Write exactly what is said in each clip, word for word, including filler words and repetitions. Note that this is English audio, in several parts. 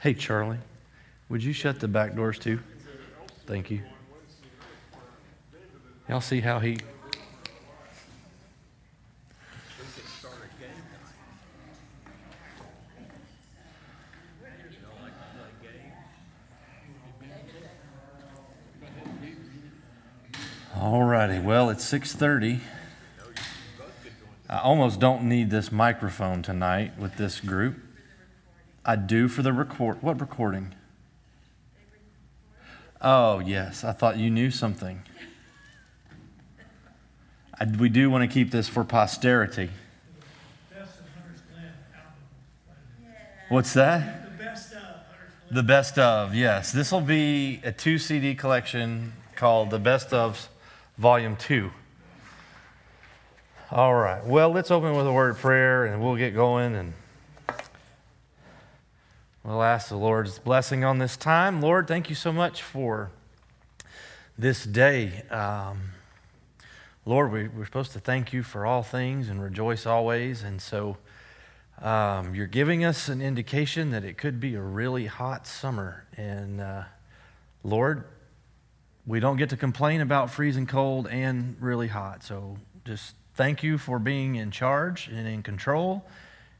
Hey, Charlie, would you shut the back doors too? Thank you. Y'all see how he... All righty. Well, it's six thirty. I almost don't need this microphone tonight with this group. I do for the record. What recording? Oh, yes. I thought you knew something. I, we do want to keep this for posterity. What's that? The best of. The best of, yes. This will be a two C D collection called The Best Of Volume two. All right. Well, let's open with a word of prayer, and we'll get going, and we'll ask the Lord's blessing on this time. Lord, thank you so much for this day. Um, Lord, we, we're supposed to thank you for all things and rejoice always, and so um, you're giving us an indication that it could be a really hot summer, and uh, Lord, we don't get to complain about freezing cold and really hot. So just thank you for being in charge and in control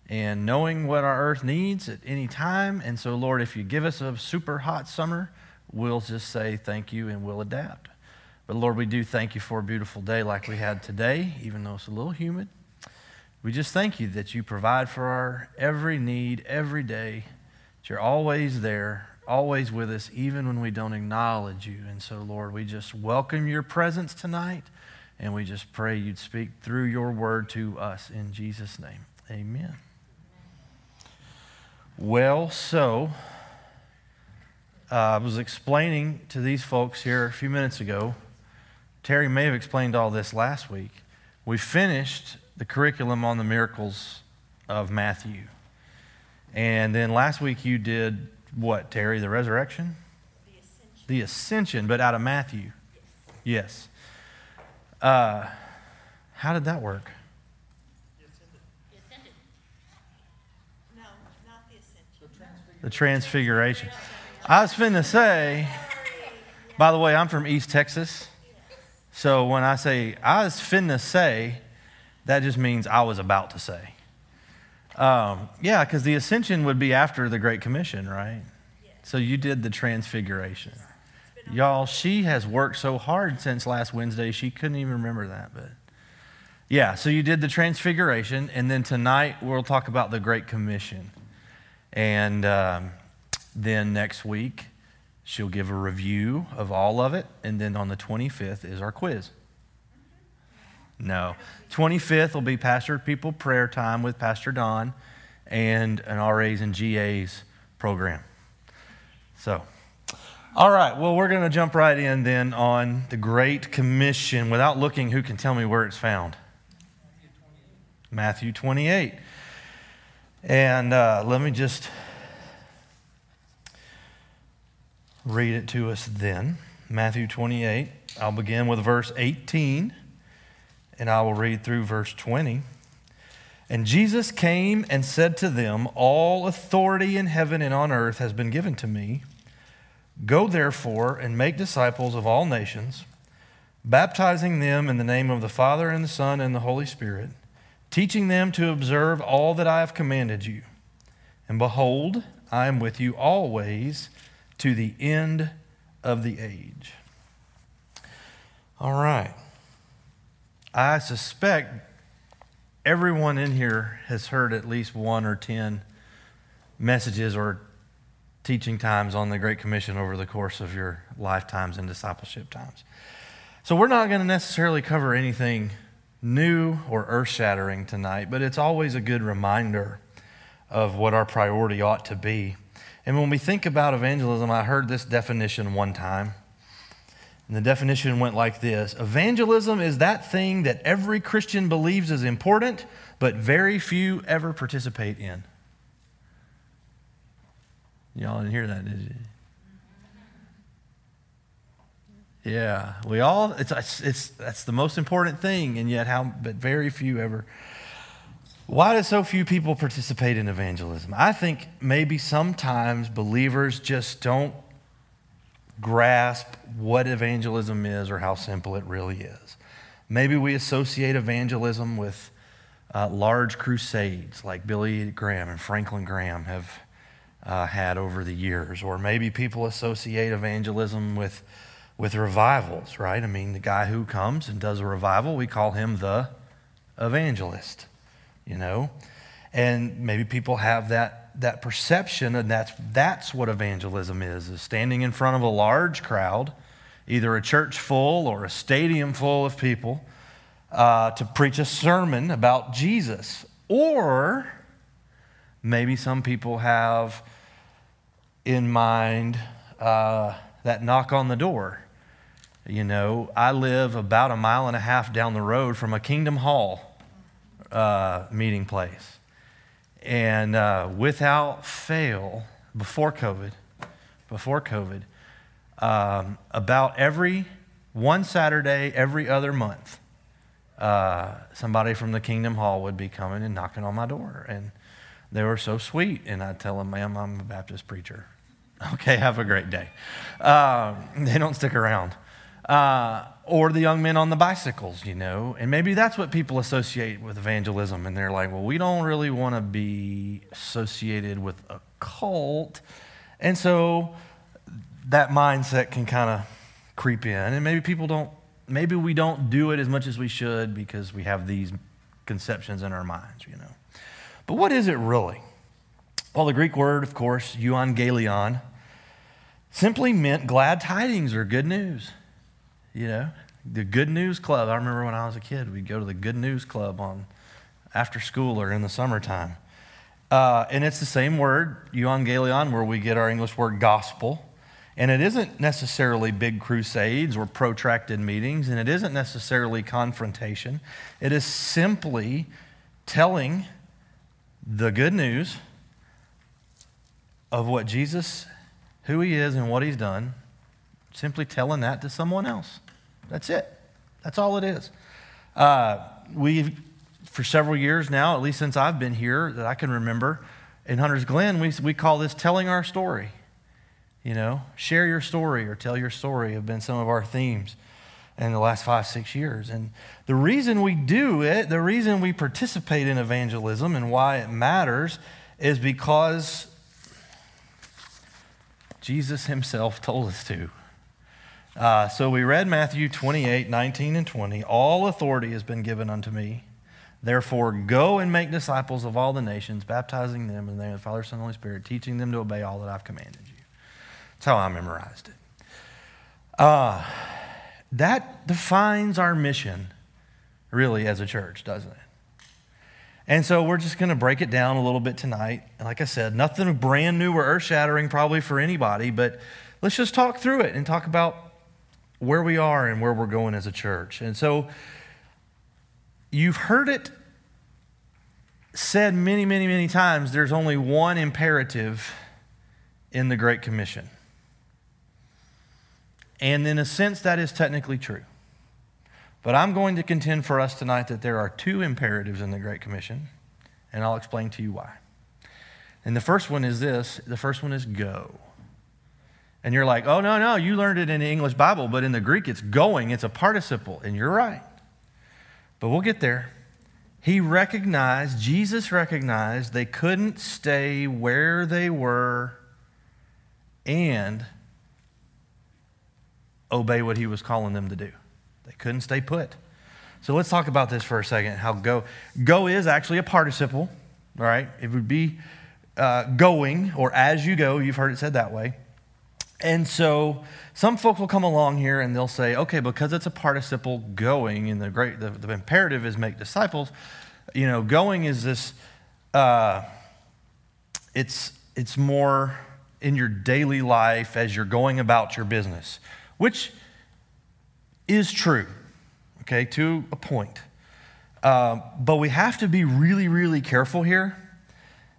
and knowing what our earth needs at any time. And so, Lord, if you give us a super hot summer, we'll just say thank you and we'll adapt. But, Lord, we do thank you for a beautiful day like we had today, even though it's a little humid. We just thank you that you provide for our every need, every day, that you're always there, always with us, even when we don't acknowledge you. And so, Lord, we just welcome your presence tonight, and we just pray you'd speak through your word to us. In Jesus' name, amen. Well, so, uh, I was explaining to these folks here a few minutes ago, Terry may have explained all this last week, we finished the curriculum on the miracles of Matthew. And then last week you did... what, Terry? The resurrection? The ascension. The ascension, but out of Matthew. Yes. yes. Uh, how did that work? The ascended. The ascended. No, not the ascension. The transfiguration. The transfiguration. I was finna say, by the way, I'm from East Texas. So when I say, I was finna say, that just means I was about to say. Um, yeah, because the ascension would be after the Great Commission, right? Yes. So you did the transfiguration. Y'all, she has worked so hard since last Wednesday, she couldn't even remember that. But yeah, so you did the transfiguration, and then tonight we'll talk about the Great Commission. And um, then next week, she'll give a review of all of it, and then on the twenty-fifth is our quiz. No. twenty-fifth will be Pastor People Prayer Time with Pastor Don and an R A's and G A's program. So, all right. Well, we're going to jump right in then on the Great Commission. Without looking, who can tell me where it's found? Matthew twenty-eight. And uh, let me just read it to us then. Matthew twenty-eight. I'll begin with verse eighteen. And I will read through verse twenty. And Jesus came and said to them, all authority in heaven and on earth has been given to me. Go therefore and make disciples of all nations, baptizing them in the name of the Father and the Son and the Holy Spirit, teaching them to observe all that I have commanded you. And behold, I am with you always to the end of the age. All right. I suspect everyone in here has heard at least one or ten messages or teaching times on the Great Commission over the course of your lifetimes and discipleship times. So we're not going to necessarily cover anything new or earth-shattering tonight, but it's always a good reminder of what our priority ought to be. And when we think about evangelism, I heard this definition one time. And the definition went like this. Evangelism is that thing that every Christian believes is important, but very few ever participate in. Y'all didn't hear that, did you? Yeah, we all, it's, it's, it's that's the most important thing, and yet how, but very few ever Why do so few people participate in evangelism? I think maybe sometimes believers just don't grasp what evangelism is or how simple it really is. Maybe we associate evangelism with uh, large crusades like Billy Graham and Franklin Graham have uh, had over the years. Or maybe people associate evangelism with, with revivals, right? I mean, the guy who comes and does a revival, we call him the evangelist. You know, and maybe people have that that perception, and that's that's what evangelism is, is standing in front of a large crowd, either a church full or a stadium full of people, uh, to preach a sermon about Jesus. Or maybe some people have in mind uh, that knock on the door. You know, I live about a mile and a half down the road from a Kingdom Hall Uh, meeting place. And uh, without fail, before COVID, before COVID, um, about every one Saturday, every other month, uh, somebody from the Kingdom Hall would be coming and knocking on my door. And they were so sweet. And I'd tell them, ma'am, I'm a Baptist preacher. Okay, have a great day. Uh, they don't stick around. Uh, or the young men on the bicycles, you know. And maybe that's what people associate with evangelism. And they're like, well, we don't really want to be associated with a cult. And so that mindset can kind of creep in. And maybe people don't, maybe we don't do it as much as we should because we have these conceptions in our minds, you know. But what is it really? Well, the Greek word, of course, euangelion, simply meant glad tidings or good news. You know, the Good News Club. I remember when I was a kid, we'd go to the Good News Club on after school or in the summertime. Uh, and it's the same word, euangelion, where we get our English word gospel. And it isn't necessarily big crusades or protracted meetings, and it isn't necessarily confrontation. It is simply telling the good news of what Jesus, who he is and what he's done, simply telling that to someone else. That's it. That's all it is. Uh, we've, for several years now, at least since I've been here, that I can remember, in Hunter's Glen, we we call this telling our story. You know, share your story or tell your story have been some of our themes in the last five, six years. And the reason we do it, the reason we participate in evangelism and why it matters is because Jesus himself told us to. Uh, so we read Matthew twenty-eight, nineteen, and twenty. All authority has been given unto me. Therefore, go and make disciples of all the nations, baptizing them in the name of the Father, Son, and Holy Spirit, teaching them to obey all that I've commanded you. That's how I memorized it. Uh, that defines our mission, really, as a church, doesn't it? And so we're just going to break it down a little bit tonight. And like I said, nothing brand new or earth-shattering probably for anybody, but let's just talk through it and talk about where we are and where we're going as a church. And so you've heard it said many, many, many times, there's only one imperative in the Great Commission. And in a sense, that is technically true. But I'm going to contend for us tonight that there are two imperatives in the Great Commission, and I'll explain to you why. And the first one is this. The first one is go. And you're like, oh, no, no, you learned it in the English Bible, but in the Greek it's going, it's a participle. And you're right. But we'll get there. He recognized, Jesus recognized they couldn't stay where they were and obey what he was calling them to do. They couldn't stay put. So let's talk about this for a second, how go. Go is actually a participle, all right? It would be uh, going or as you go. You've heard it said that way. And so some folk will come along here and they'll say, okay, because it's a participle going, and the great the, the imperative is make disciples, you know, going is this, uh, it's it's more in your daily life as you're going about your business, which is true, okay, to a point. Uh, but we have to be really, really careful here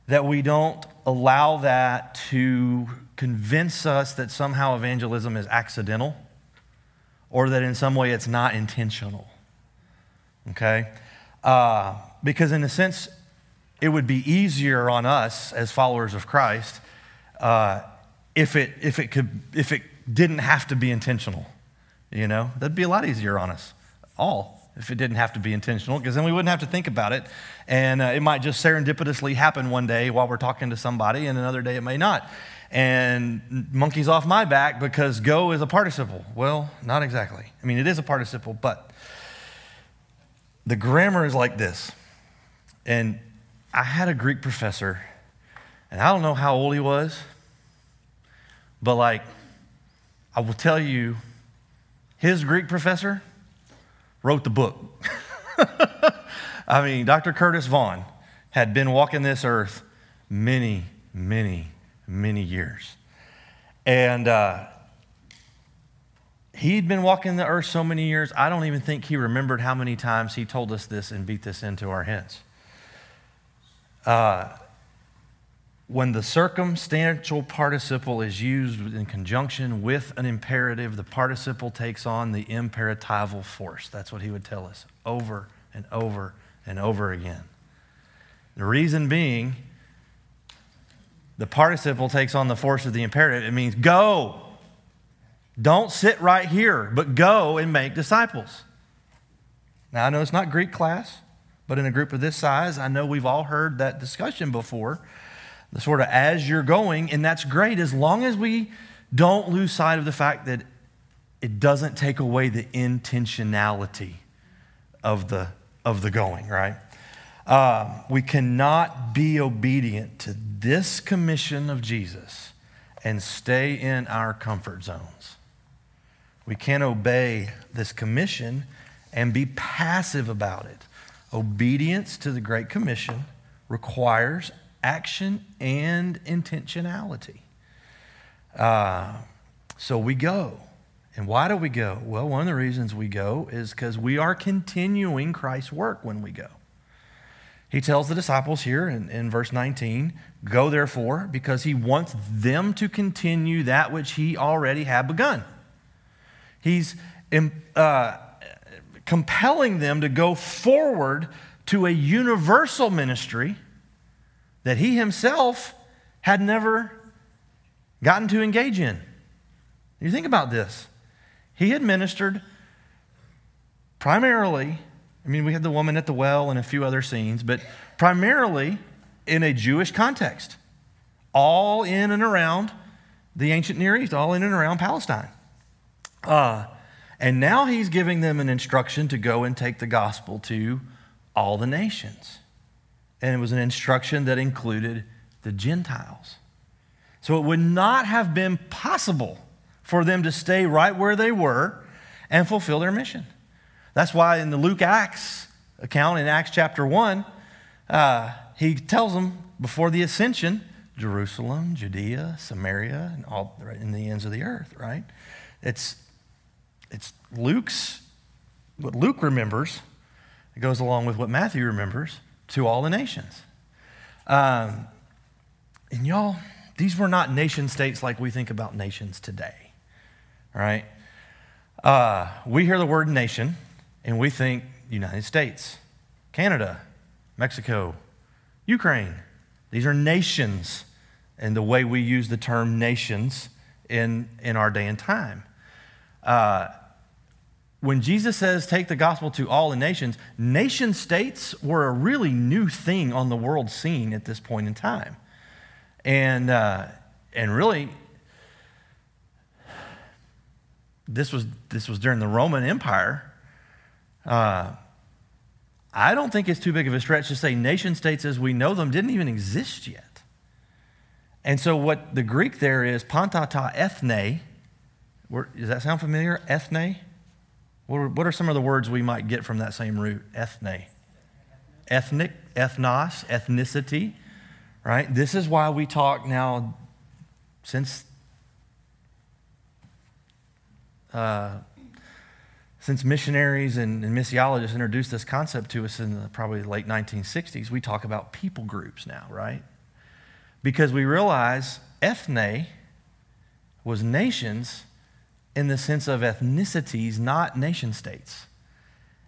that we don't allow that to convince us that somehow evangelism is accidental or that in some way it's not intentional, okay? Uh, because in a sense, it would be easier on us as followers of Christ uh, if it if it could if it didn't have to be intentional. You know, that'd be a lot easier on us all if it didn't have to be intentional, because then we wouldn't have to think about it, and uh, it might just serendipitously happen one day while we're talking to somebody, and another day it may not. And monkey's off my back because go is a participle. Well, not exactly. I mean, it is a participle, but the grammar is like this. And I had a Greek professor, and I don't know how old he was, but like, I will tell you, his Greek professor wrote the book. I mean, Doctor Curtis Vaughn had been walking this earth many, many, many years. And uh, he'd been walking the earth so many years, I don't even think he remembered how many times he told us this and beat this into our heads. Uh, when the circumstantial participle is used in conjunction with an imperative, the participle takes on the imperatival force. That's what he would tell us over and over and over again. The reason being, the participle takes on the force of the imperative. It means go. Don't sit right here, but go and make disciples. Now, I know it's not Greek class, but in a group of this size, I know we've all heard that discussion before. The sort of as you're going, and that's great as long as we don't lose sight of the fact that it doesn't take away the intentionality of the of the going, right? Um, we cannot be obedient to this commission of Jesus and stay in our comfort zones. We can't obey this commission and be passive about it. Obedience to the Great Commission requires action and intentionality. Uh, so we go. And why do we go? Well, one of the reasons we go is because we are continuing Christ's work when we go. He tells the disciples here in, in verse nineteen, go therefore, because he wants them to continue that which he already had begun. He's uh, compelling them to go forward to a universal ministry that he himself had never gotten to engage in. You think about this. He had ministered primarily, I mean, we had the woman at the well and a few other scenes, but primarily in a Jewish context, all in and around the ancient Near East, all in and around Palestine. Uh, and now he's giving them an instruction to go and take the gospel to all the nations. And it was an instruction that included the Gentiles. So it would not have been possible for them to stay right where they were and fulfill their mission. That's why in the Luke Acts account in Acts chapter one, uh, he tells them before the ascension, Jerusalem, Judea, Samaria, and all right in the ends of the earth, right? It's, it's Luke's, what Luke remembers, it goes along with what Matthew remembers, to all the nations. Um, and y'all, these were not nation states like we think about nations today, right? Uh, we hear the word nation, and we think United States, Canada, Mexico, Ukraine. These are nations, and the way we use the term nations in, in our day and time. Uh, When Jesus says, take the gospel to all the nations, nation states were a really new thing on the world scene at this point in time. And uh, and really, this was this was during the Roman Empire. Uh, I don't think it's too big of a stretch to say nation states as we know them didn't even exist yet. And so what the Greek there is, pantata ethne. Where, does that sound familiar? Ethne? What are some of the words we might get from that same root? Ethne. Ethnic, ethnos, ethnicity, right? This is why we talk now since uh, since missionaries and, and missiologists introduced this concept to us in the, probably the late nineteen sixties, we talk about people groups now, right? Because we realize ethne was nations in the sense of ethnicities, not nation states.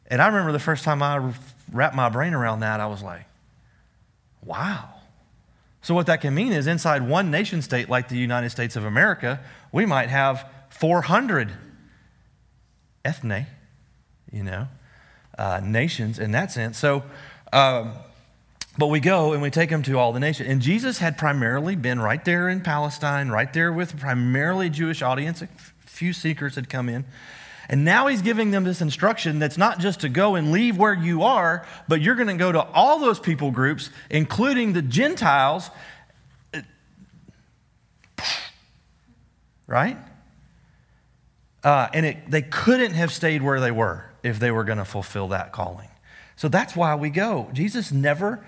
And I remember the first time I wrapped my brain around that, I was like, Wow. So what that can mean is inside one nation state like the United States of America, we might have four hundred ethne, you know, uh, nations in that sense. So, um, but we go and we take them to all the nations. And Jesus had primarily been right there in Palestine, right there with primarily Jewish audience. A few seekers had come in. And now he's giving them this instruction that's not just to go and leave where you are, but you're going to go to all those people groups, including the Gentiles, right? Uh, and it, they couldn't have stayed where they were if they were going to fulfill that calling. So that's why we go. Jesus never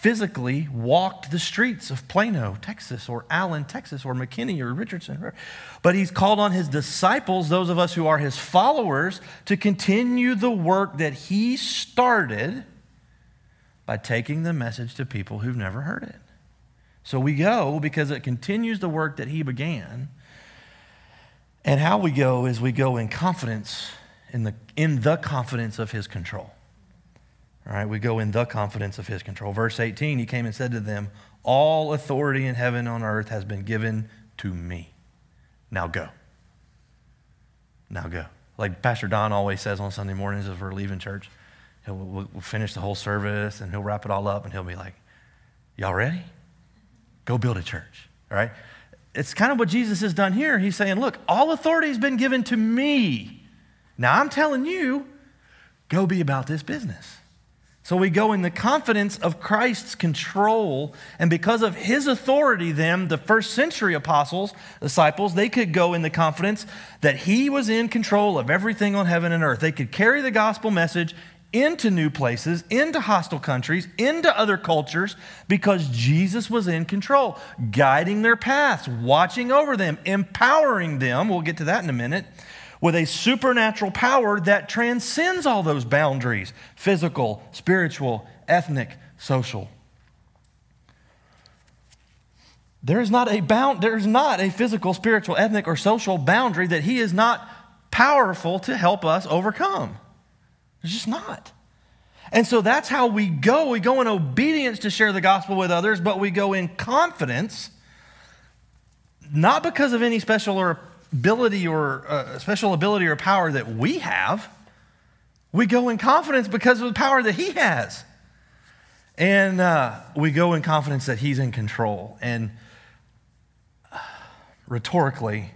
physically walked the streets of Plano, Texas, or Allen, Texas, or McKinney, or Richardson. But he's called on his disciples, those of us who are his followers, to continue the work that he started by taking the message to people who've never heard it. So we go because it continues the work that he began. And how we go is we go in confidence, in the, in the confidence of his control. All right, we go in the confidence of his control. Verse eighteen, he came and said to them, all authority in heaven and on earth has been given to me. Now go. Now go. Like Pastor Don always says on Sunday mornings as we're leaving church, he'll, we'll, we'll finish the whole service and he'll wrap it all up and he'll be like, y'all ready? Go build a church, all right? It's kind of what Jesus has done here. He's saying, look, all authority has been given to me. Now I'm telling you, go be about this business. So we go in the confidence of Christ's control, and because of his authority, then, the first century apostles, disciples, they could go in the confidence that he was in control of everything on heaven and earth. They could carry the gospel message into new places, into hostile countries, into other cultures, because Jesus was in control, guiding their paths, watching over them, empowering them. We'll get to that in a minute. With a supernatural power that transcends all those boundaries, physical, spiritual, ethnic, social. There is not a bound, there is not a physical, spiritual, ethnic, or social boundary that he is not powerful to help us overcome. There's just not. And so that's how we go. We go in obedience to share the gospel with others, but we go in confidence, not because of any special or ability or uh, special ability or power that we have. We go in confidence because of the power that he has. And uh, we go in confidence that he's in control. And uh, rhetorically,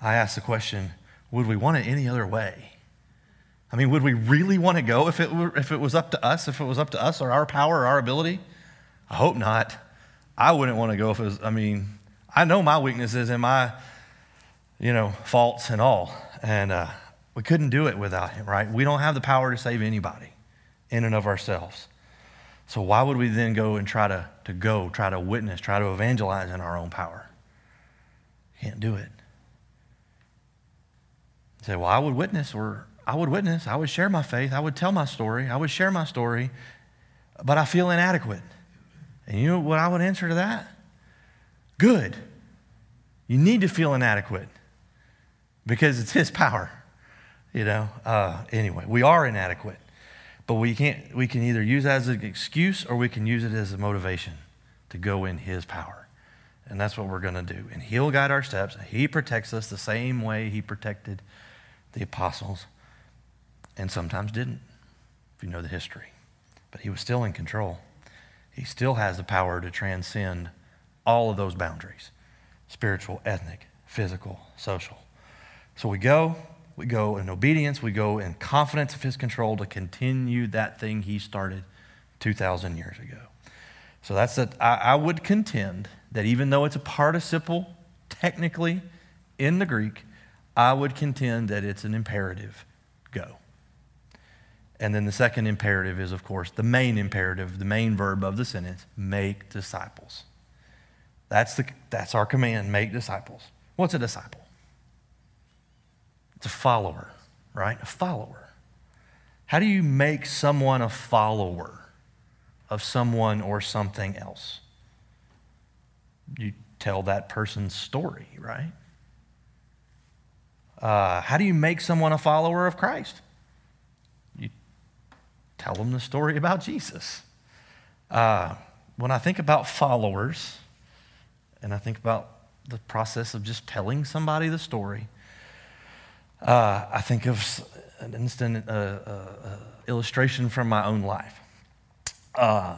I ask the question, would we want it any other way? I mean, would we really want to go if it were, if it was up to us, if it was up to us or our power or our ability? I hope not. I wouldn't want to go if it was, I mean, I know my weaknesses and my you know, faults and all. And uh, we couldn't do it without him, right? We don't have the power to save anybody in and of ourselves. So why would we then go and try to, to go, try to witness, try to evangelize in our own power? Can't do it. You say, well, I would witness or I would witness. I would share my faith. I would tell my story. I would share my story, but I feel inadequate. And you know what I would answer to that? Good. You need to feel inadequate. Because it's his power, you know. Uh, anyway, we are inadequate, but we can't. We can either use it as an excuse or we can use it as a motivation to go in his power, and that's what we're going to do. And he'll guide our steps. He protects us the same way he protected the apostles, and sometimes didn't, if you know the history. But he was still in control. He still has the power to transcend all of those boundaries: spiritual, ethnic, physical, social. So we go, we go in obedience, we go in confidence of his control to continue that thing he started two thousand years ago. So that's a, I, I would contend that even though it's a participle technically in the Greek, I would contend that it's an imperative, go. And then the second imperative is, of course, the main imperative, the main verb of the sentence, make disciples. That's the that's our command, make disciples. What's a disciple? It's a follower, right? A follower. How do you make someone a follower of someone or something else? You tell that person's story, right? Uh, how do you make someone a follower of Christ? You tell them the story about Jesus. Uh, when I think about followers, and I think about the process of just telling somebody the story, uh, I think of an instant uh, uh, illustration from my own life. Uh,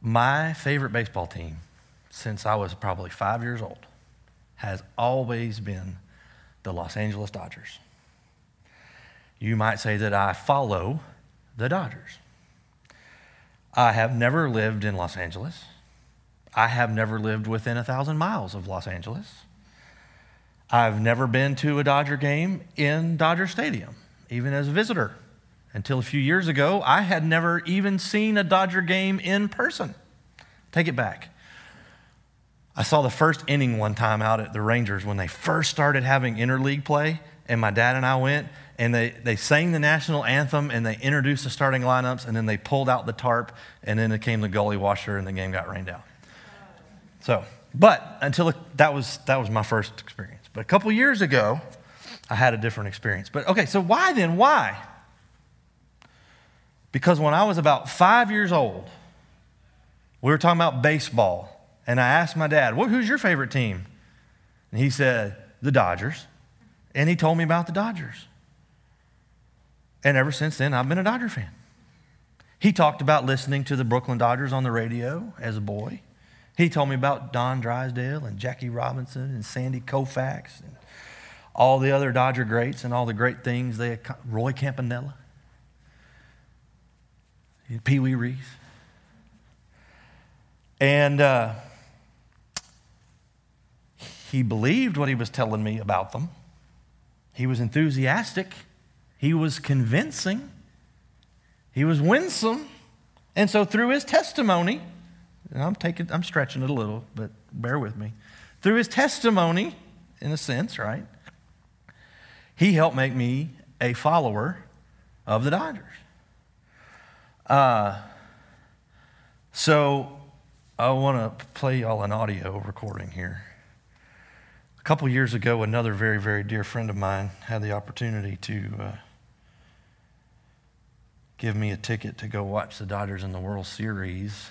my favorite baseball team, since I was probably five years old, has always been the Los Angeles Dodgers. You might say that I follow the Dodgers. I have never lived in Los Angeles. I have never lived within a thousand miles of Los Angeles. I've never been to a Dodger game in Dodger Stadium, even as a visitor. Until a few years ago, I had never even seen a Dodger game in person. Take it back. I saw the first inning one time out at the Rangers when they first started having interleague play, and my dad and I went, and they, they sang the national anthem, and they introduced the starting lineups, and then they pulled out the tarp, and then it came the gully washer, and the game got rained out. So, but until that was that was my first experience. But a couple years ago, I had a different experience. But okay, so why then? Why? Because when I was about five years old, we were talking about baseball. And I asked my dad, well, who's your favorite team? And he said, the Dodgers. And he told me about the Dodgers. And ever since then, I've been a Dodger fan. He talked about listening to the Brooklyn Dodgers on the radio as a boy. He told me about Don Drysdale and Jackie Robinson and Sandy Koufax and all the other Dodger greats and all the great things they accomplished. Roy Campanella, Pee Wee Reese. And uh, he believed what he was telling me about them. He was enthusiastic. He was convincing. He was winsome. And so through his testimony, and I'm taking, I'm stretching it a little, but bear with me. Through his testimony, in a sense, right, he helped make me a follower of the Dodgers. Uh, so I want to play y'all an audio recording here. A couple years ago, another very, very dear friend of mine had the opportunity to uh, give me a ticket to go watch the Dodgers in the World Series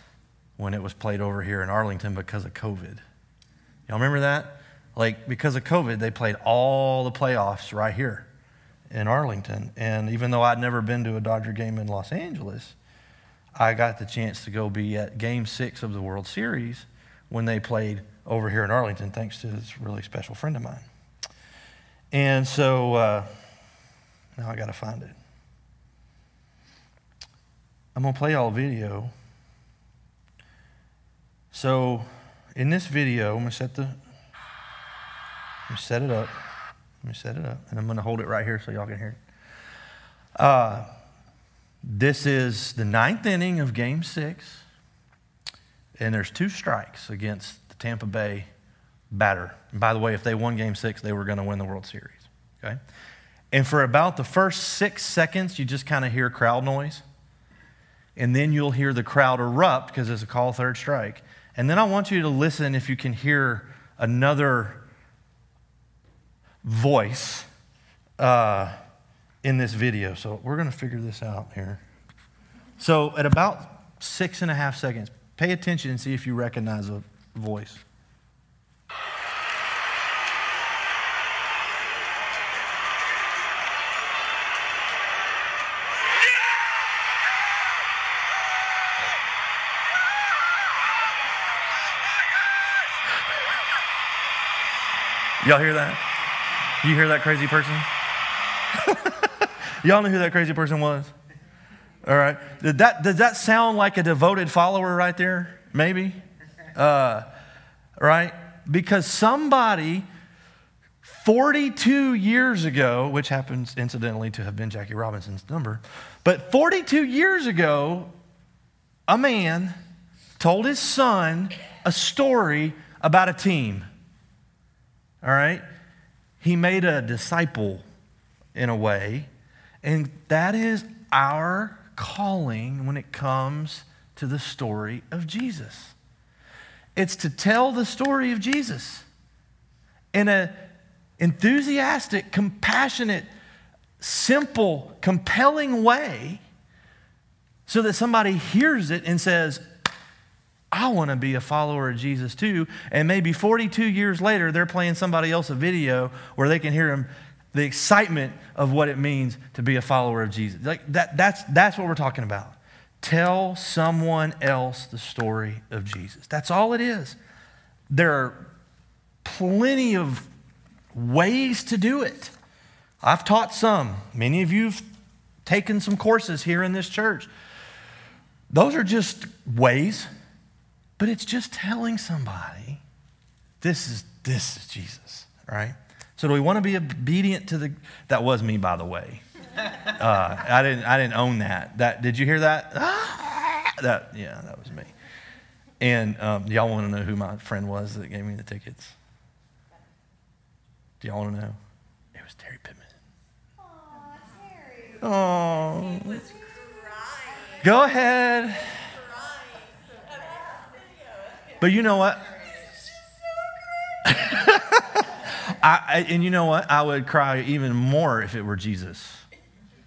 when it was played over here in Arlington because of COVID. Y'all remember that? Like, because of COVID, they played all the playoffs right here in Arlington. And even though I'd never been to a Dodger game in Los Angeles, I got the chance to go be at game six of the World Series when they played over here in Arlington, thanks to this really special friend of mine. And so uh, now I got to find it. I'm going to play y'all a video. So in this video, I'm going to set the, I'm gonna set it up. Let me set it up. And I'm going to hold it right here so y'all can hear it. Uh, this is the ninth inning of game six. And there's two strikes against Tampa Bay batter. And by the way, if they won game six, they were going to win the World Series. Okay? And for about the first six seconds, you just kind of hear crowd noise. And then you'll hear the crowd erupt because it's a call third strike. And then I want you to listen if you can hear another voice uh, in this video. So we're going to figure this out here. So at about six and a half seconds, pay attention and see if you recognize a voice. Y'all hear that? You hear that crazy person? Y'all know who that crazy person was? All right. Did that, does that sound like a devoted follower right there? Maybe? Uh, right? Because somebody forty-two years ago, which happens incidentally to have been Jackie Robinson's number, but forty-two years ago, a man told his son a story about a team. All right? He made a disciple in a way, and that is our calling when it comes to the story of Jesus. It's to tell the story of Jesus in an enthusiastic, compassionate, simple, compelling way so that somebody hears it and says, I want to be a follower of Jesus too. And maybe forty-two years later, they're playing somebody else a video where they can hear him, the excitement of what it means to be a follower of Jesus. Like that, that's, that's what we're talking about. Tell someone else the story of Jesus. That's all it is. There are plenty of ways to do it. I've taught some. Many of you have taken some courses here in this church. Those are just ways, but it's just telling somebody, this is this is Jesus, right? So do we want to be obedient to the? That was me, by the way. Uh, I didn't. I didn't own that. That did you hear that? That yeah, that was me. And um, y'all want to know who my friend was that gave me the tickets? Do y'all want to know? It was Terry Pittman. Oh, Terry. Oh. He was crying. Go ahead. He was crying. But you know what? It's just so great. I, and you know what? I would cry even more if it were Jesus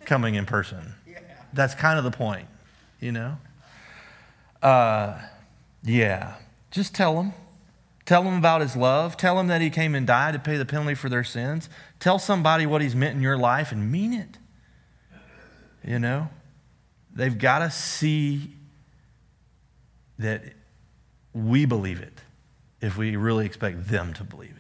coming in person. Yeah. That's kind of the point, you know? Uh, yeah. Just tell them. Tell them about his love. Tell them that he came and died to pay the penalty for their sins. Tell somebody what he's meant in your life and mean it. You know? They've got to see that we believe it if we really expect them to believe it.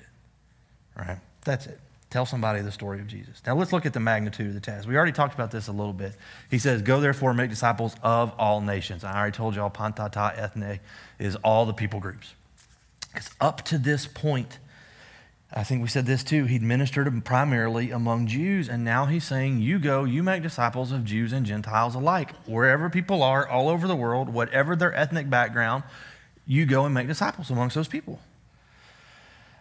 All right, that's it. Tell somebody the story of Jesus. Now let's look at the magnitude of the task. We already talked about this a little bit. He says, go therefore make disciples of all nations. I already told y'all Pantata Ethne is all the people groups. Because up to this point, I think we said this too, he'd ministered primarily among Jews, and now he's saying, you go, you make disciples of Jews and Gentiles alike. Wherever people are, all over the world, whatever their ethnic background, you go and make disciples amongst those people.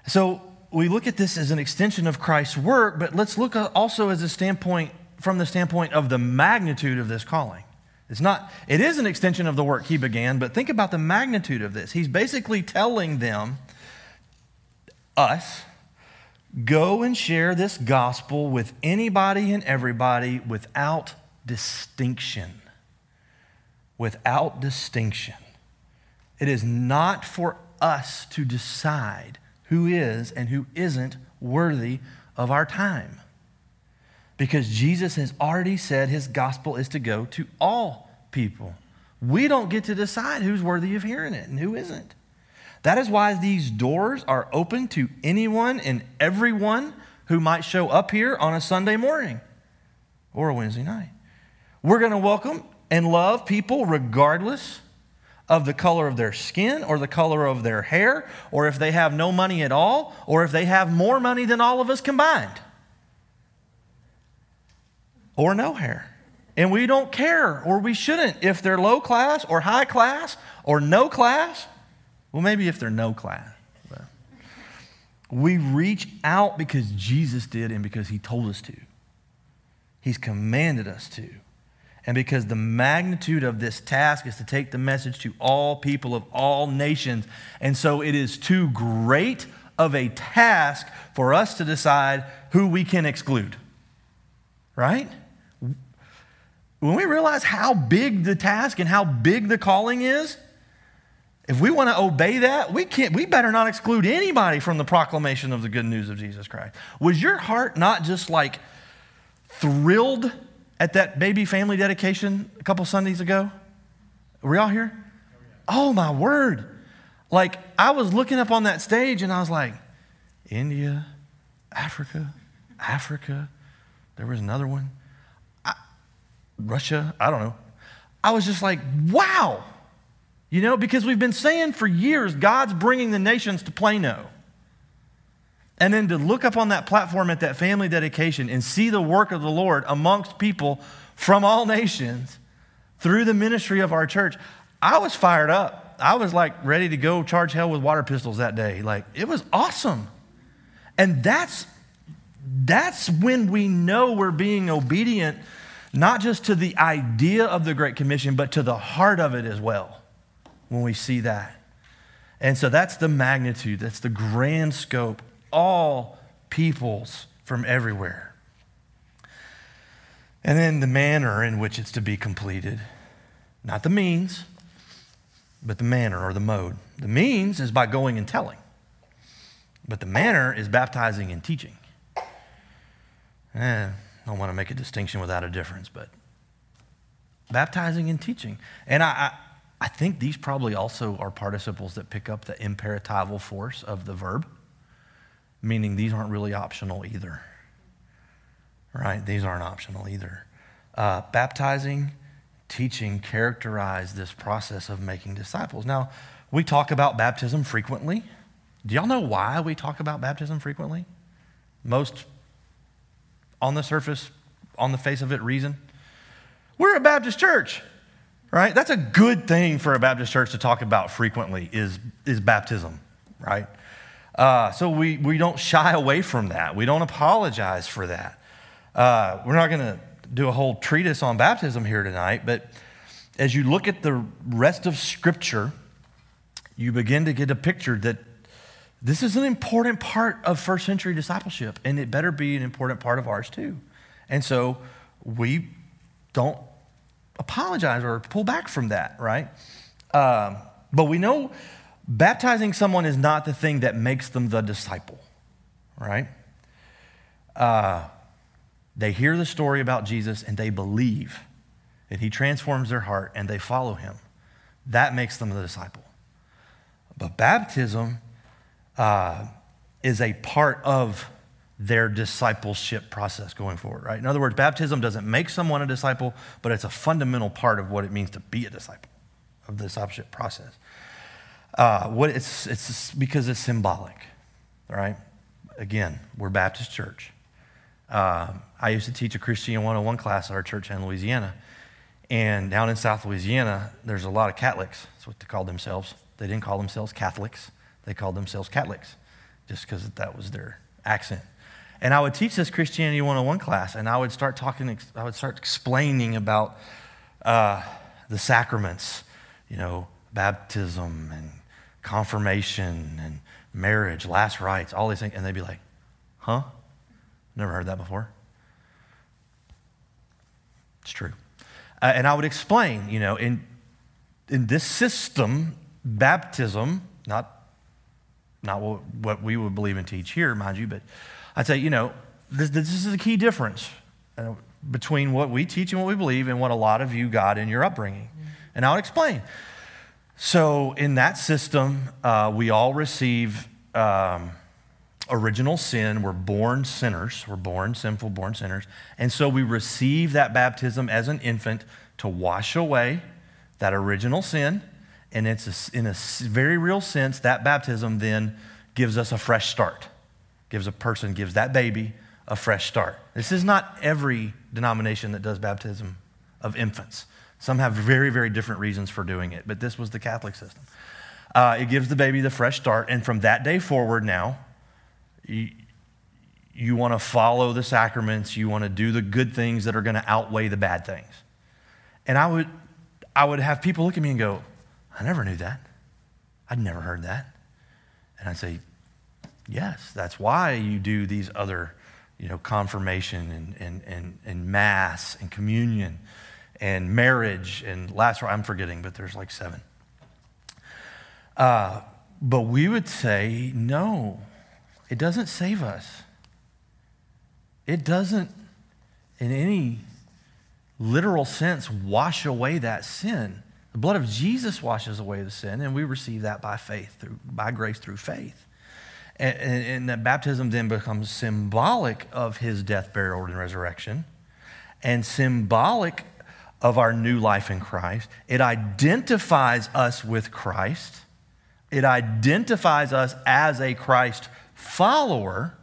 So, we look at this as an extension of Christ's work, but let's look also as a standpoint, from the standpoint of the magnitude of this calling. It's not, it is an extension of the work he began, but think about the magnitude of this. He's basically telling them, us, go and share this gospel with anybody and everybody without distinction. Without distinction. It is not for us to decide who is and who isn't worthy of our time. Because Jesus has already said his gospel is to go to all people. We don't get to decide who's worthy of hearing it and who isn't. That is why these doors are open to anyone and everyone who might show up here on a Sunday morning or a Wednesday night. We're going to welcome and love people regardless of the color of their skin or the color of their hair, or if they have no money at all, or if they have more money than all of us combined, or no hair. And we don't care, or we shouldn't, if they're low class or high class or no class. Well, maybe if they're no class. But we reach out because Jesus did and because he told us to. He's commanded us to. And because the magnitude of this task is to take the message to all people of all nations. And so it is too great of a task for us to decide who we can exclude. Right? When we realize how big the task and how big the calling is, if we want to obey that, we can't, we better not exclude anybody from the proclamation of the good news of Jesus Christ. Was your heart not just like thrilled at that baby family dedication a couple Sundays ago? Were y'all here? Oh, my word. Like, I was looking up on that stage and I was like, India, Africa, Africa. There was another one. I, Russia, I don't know. I was just like, wow. You know, because we've been saying for years, God's bringing the nations to Plano. And then to look up on that platform at that family dedication and see the work of the Lord amongst people from all nations through the ministry of our church, I was fired up. I was like ready to go charge hell with water pistols that day. Like, it was awesome. And that's, that's when we know we're being obedient, not just to the idea of the Great Commission, but to the heart of it as well, when we see that. And so that's the magnitude. That's the grand scope. All peoples from everywhere. And then the manner in which it's to be completed, not the means, but the manner or the mode. The means is by going and telling, but the manner is baptizing and teaching. Eh, I don't want to make a distinction without a difference, but baptizing and teaching. And I, I, I think these probably also are participles that pick up the imperatival force of the verb, meaning these aren't really optional either. Right? These aren't optional either. Uh, baptizing, teaching characterize this process of making disciples. Now, we talk about baptism frequently. Do y'all know why we talk about baptism frequently? Most, on the surface, on the face of it, reason. We're a Baptist church, right? That's a good thing for a Baptist church to talk about frequently is, is baptism, right? Uh, so we, we don't shy away from that. We don't apologize for that. Uh, we're not going to do a whole treatise on baptism here tonight, but as you look at the rest of Scripture, you begin to get a picture that this is an important part of first century discipleship, and it better be an important part of ours too. And so we don't apologize or pull back from that, right? Um, but we know baptizing someone is not the thing that makes them the disciple, right? Uh, they hear the story about Jesus and they believe, and he transforms their heart and they follow him. That makes them the disciple. But baptism uh, is a part of their discipleship process going forward, right? In other words, baptism doesn't make someone a disciple, but it's a fundamental part of what it means to be a disciple, of the discipleship process. Uh, what it's it's because it's symbolic, right? Again, we're Baptist church. Uh, I used to teach a Christian one oh one class at our church in Louisiana, and down in South Louisiana, there's a lot of Catholics. That's what they called themselves. They didn't call themselves Catholics. They called themselves Catholics just because that was their accent. And I would teach this Christianity one oh one class, and I would start talking, I would start explaining about uh, the sacraments, you know, baptism and confirmation and marriage, last rites, all these things. And they'd be like, huh? Never heard that before. It's true. Uh, and I would explain, you know, in in this system, baptism, not, not what, what we would believe and teach here, mind you, but I'd say, you know, this, this is a key difference uh, between what we teach and what we believe and what a lot of you got in your upbringing. Mm-hmm. And I would explain. So in that system, uh, we all receive um, original sin. We're born sinners. We're born sinful, born sinners. And so we receive that baptism as an infant to wash away that original sin. And it's a, in a very real sense, that baptism then gives us a fresh start. Gives a person, gives that baby a fresh start. This is not every denomination that does baptism of infants. Some have very, very different reasons for doing it, but this was the Catholic system. Uh, it gives the baby the fresh start, and from that day forward now, you, you want to follow the sacraments, you want to do the good things that are going to outweigh the bad things. And I would, I would have people look at me and go, I never knew that. I'd never heard that. And I'd say, yes, that's why you do these other, you know, confirmation and and and, and mass and communion and marriage and last, I'm forgetting, but there's like seven. Uh, but we would say, no, it doesn't save us. It doesn't, in any literal sense, wash away that sin. The blood of Jesus washes away the sin, and we receive that by faith, through by grace through faith. And, and, and that baptism then becomes symbolic of his death, burial, and resurrection, and symbolic of our new life in Christ. It identifies us with Christ. It identifies us as a Christ follower.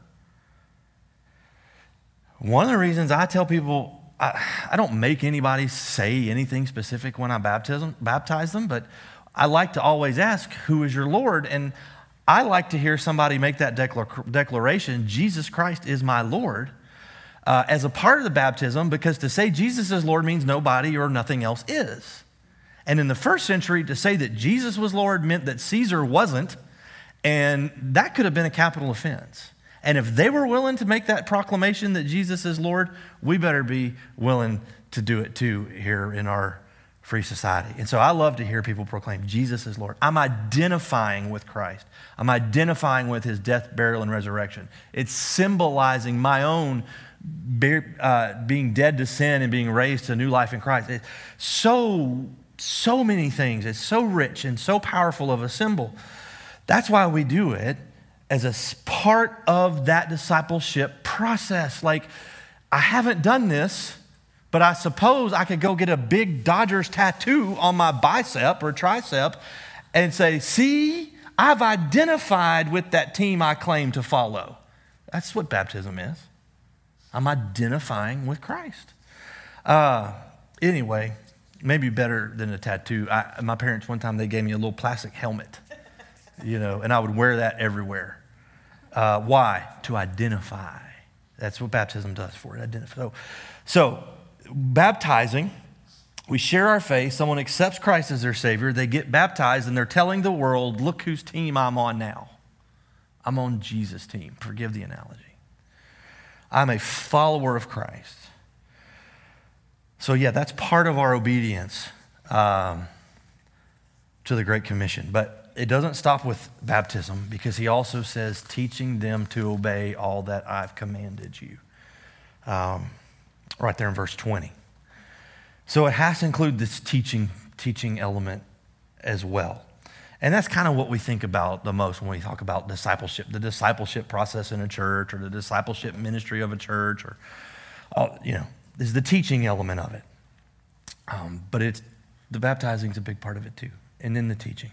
One of the reasons I tell people, I, I don't make anybody say anything specific when I baptism, baptize them, but I like to always ask, who is your Lord? And I like to hear somebody make that declaration, Jesus Christ is my Lord, uh, as a part of the baptism, because to say Jesus is Lord means nobody or nothing else is. And in the first century, to say that Jesus was Lord meant that Caesar wasn't, and that could have been a capital offense. And if they were willing to make that proclamation that Jesus is Lord, we better be willing to do it too here in our free society. And so I love to hear people proclaim Jesus is Lord. I'm identifying with Christ. I'm identifying with his death, burial, and resurrection. It's symbolizing my own be, uh, being dead to sin and being raised to new life in Christ. It's so, so many things. It's so rich and so powerful of a symbol. That's why we do it as a part of that discipleship process. Like, I haven't done this, but I suppose I could go get a big Dodgers tattoo on my bicep or tricep and say, see, I've identified with that team I claim to follow. That's what baptism is. I'm identifying with Christ. Uh, anyway, maybe better than a tattoo. I, my parents, one time, they gave me a little plastic helmet, you know, and I would wear that everywhere. Uh, why? To identify. That's what baptism does for it. Identify. So, so baptizing, we share our faith. Someone accepts Christ as their Savior. They get baptized, and they're telling the world, look whose team I'm on now. I'm on Jesus' team. Forgive the analogy. I'm a follower of Christ. So, yeah, that's part of our obedience um, to the Great Commission. But it doesn't stop with baptism, because he also says, teaching them to obey all that I've commanded you. Um, right there in verse twenty. So it has to include this teaching, teaching element as well. And that's kind of what we think about the most when we talk about discipleship, the discipleship process in a church or the discipleship ministry of a church, or, you know, is the teaching element of it. Um, but it's the baptizing is a big part of it too, and then the teaching.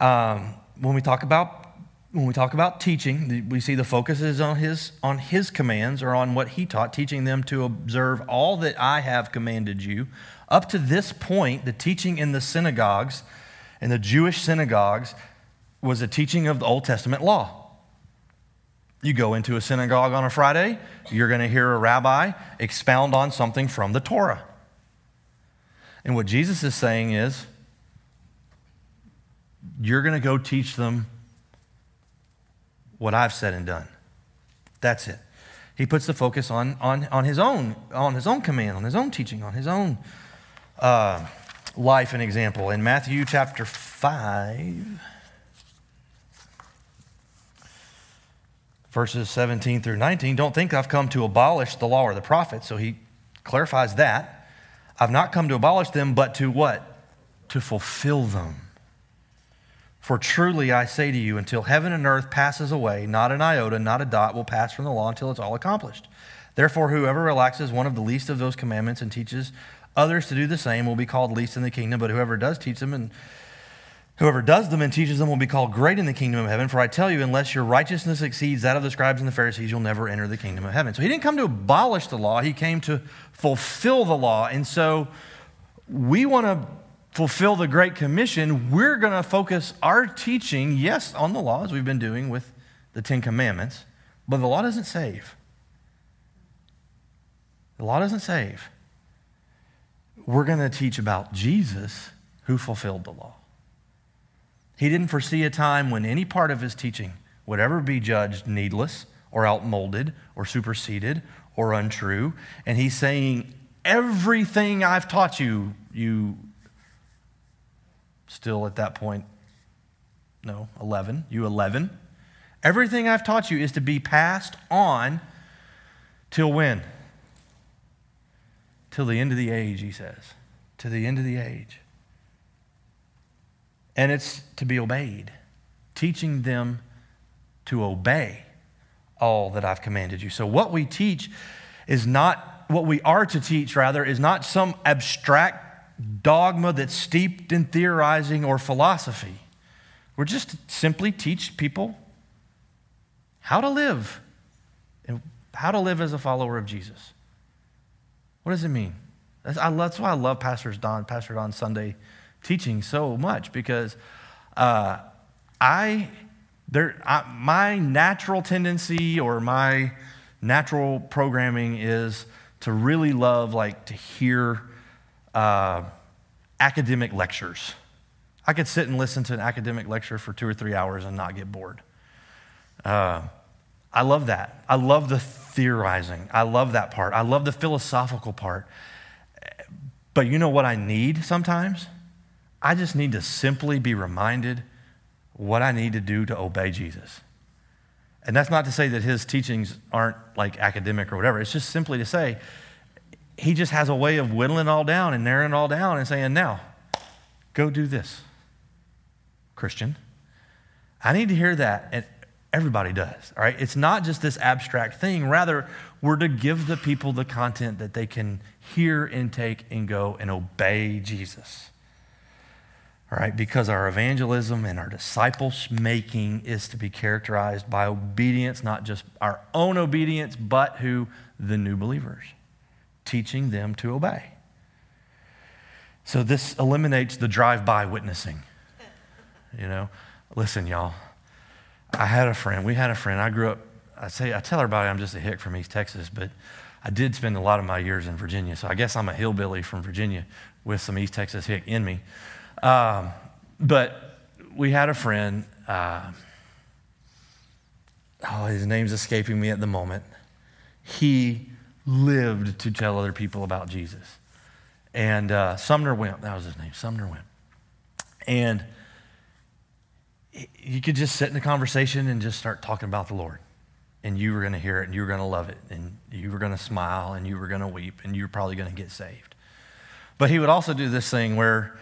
Um, when we talk about when we talk about teaching, we see the focus is on his on his commands, or on what he taught, teaching them to observe all that I have commanded you. Up to this point, the teaching in the synagogues, in the Jewish synagogues, was a teaching of the Old Testament law. You go into a synagogue on a Friday, you're going to hear a rabbi expound on something from the Torah. And what Jesus is saying is, you're going to go teach them what I've said and done. That's it. He puts the focus on on, on his own, on his own command, on his own teaching, on his own uh, life and example. In Matthew chapter five, verses seventeen through nineteen, don't think I've come to abolish the law or the prophets. So he clarifies that. I've not come to abolish them, but to what? To fulfill them. For truly I say to you, until heaven and earth passes away, not an iota, not a dot will pass from the law until it's all accomplished. Therefore, whoever relaxes one of the least of those commandments and teaches others to do the same will be called least in the kingdom, but whoever does teach them and whoever does them and teaches them will be called great in the kingdom of heaven. For I tell you, unless your righteousness exceeds that of the scribes and the Pharisees, you'll never enter the kingdom of heaven. So he didn't come to abolish the law. He came to fulfill the law. And so we want to fulfill the Great Commission. We're going to focus our teaching, yes, on the law, as we've been doing with the Ten Commandments, but the law doesn't save. The law doesn't save. We're going to teach about Jesus, who fulfilled the law. He didn't foresee a time when any part of his teaching would ever be judged needless or outmolded or superseded or untrue. And he's saying, everything I've taught you, you... Still at that point, no, eleven, you eleven. Everything I've taught you is to be passed on till when? Till the end of the age, he says. To the end of the age. And it's to be obeyed, teaching them to obey all that I've commanded you. So what we teach is not, what we are to teach, rather, is not some abstract dogma that's steeped in theorizing or philosophy. We're just to simply teach people how to live and how to live as a follower of Jesus. What does it mean? That's, I, that's why I love Pastor's Don, Pastor Don's Sunday teaching so much, because uh, I, there, I, my natural tendency or my natural programming is to really love, like, to hear Uh, academic lectures. I could sit and listen to an academic lecture for two or three hours and not get bored. Uh, I love that. I love the theorizing. I love that part. I love the philosophical part. But you know what I need sometimes? I just need to simply be reminded what I need to do to obey Jesus. And that's not to say that his teachings aren't like academic or whatever. It's just simply to say he just has a way of whittling it all down and narrowing it all down and saying, now, go do this, Christian. I need to hear that, and everybody does, all right? It's not just this abstract thing. Rather, we're to give the people the content that they can hear, intake, and go and obey Jesus. All right, because our evangelism and our disciple-making is to be characterized by obedience, not just our own obedience, but who? The new believers, teaching them to obey. So this eliminates the drive-by witnessing, you know? Listen, y'all, I had a friend, we had a friend, I grew up, I say, I tell everybody I'm just a hick from East Texas, but I did spend a lot of my years in Virginia, so I guess I'm a hillbilly from Virginia with some East Texas hick in me. Um, but we had a friend, uh, oh, his name's escaping me at the moment. He lived to tell other people about Jesus. And uh, Sumner Wimp, that was his name, Sumner Wimp. And you could just sit in a conversation and just start talking about the Lord. And you were going to hear it, and you were going to love it, and you were going to smile, and you were going to weep, and you were probably going to get saved. But he would also do this thing where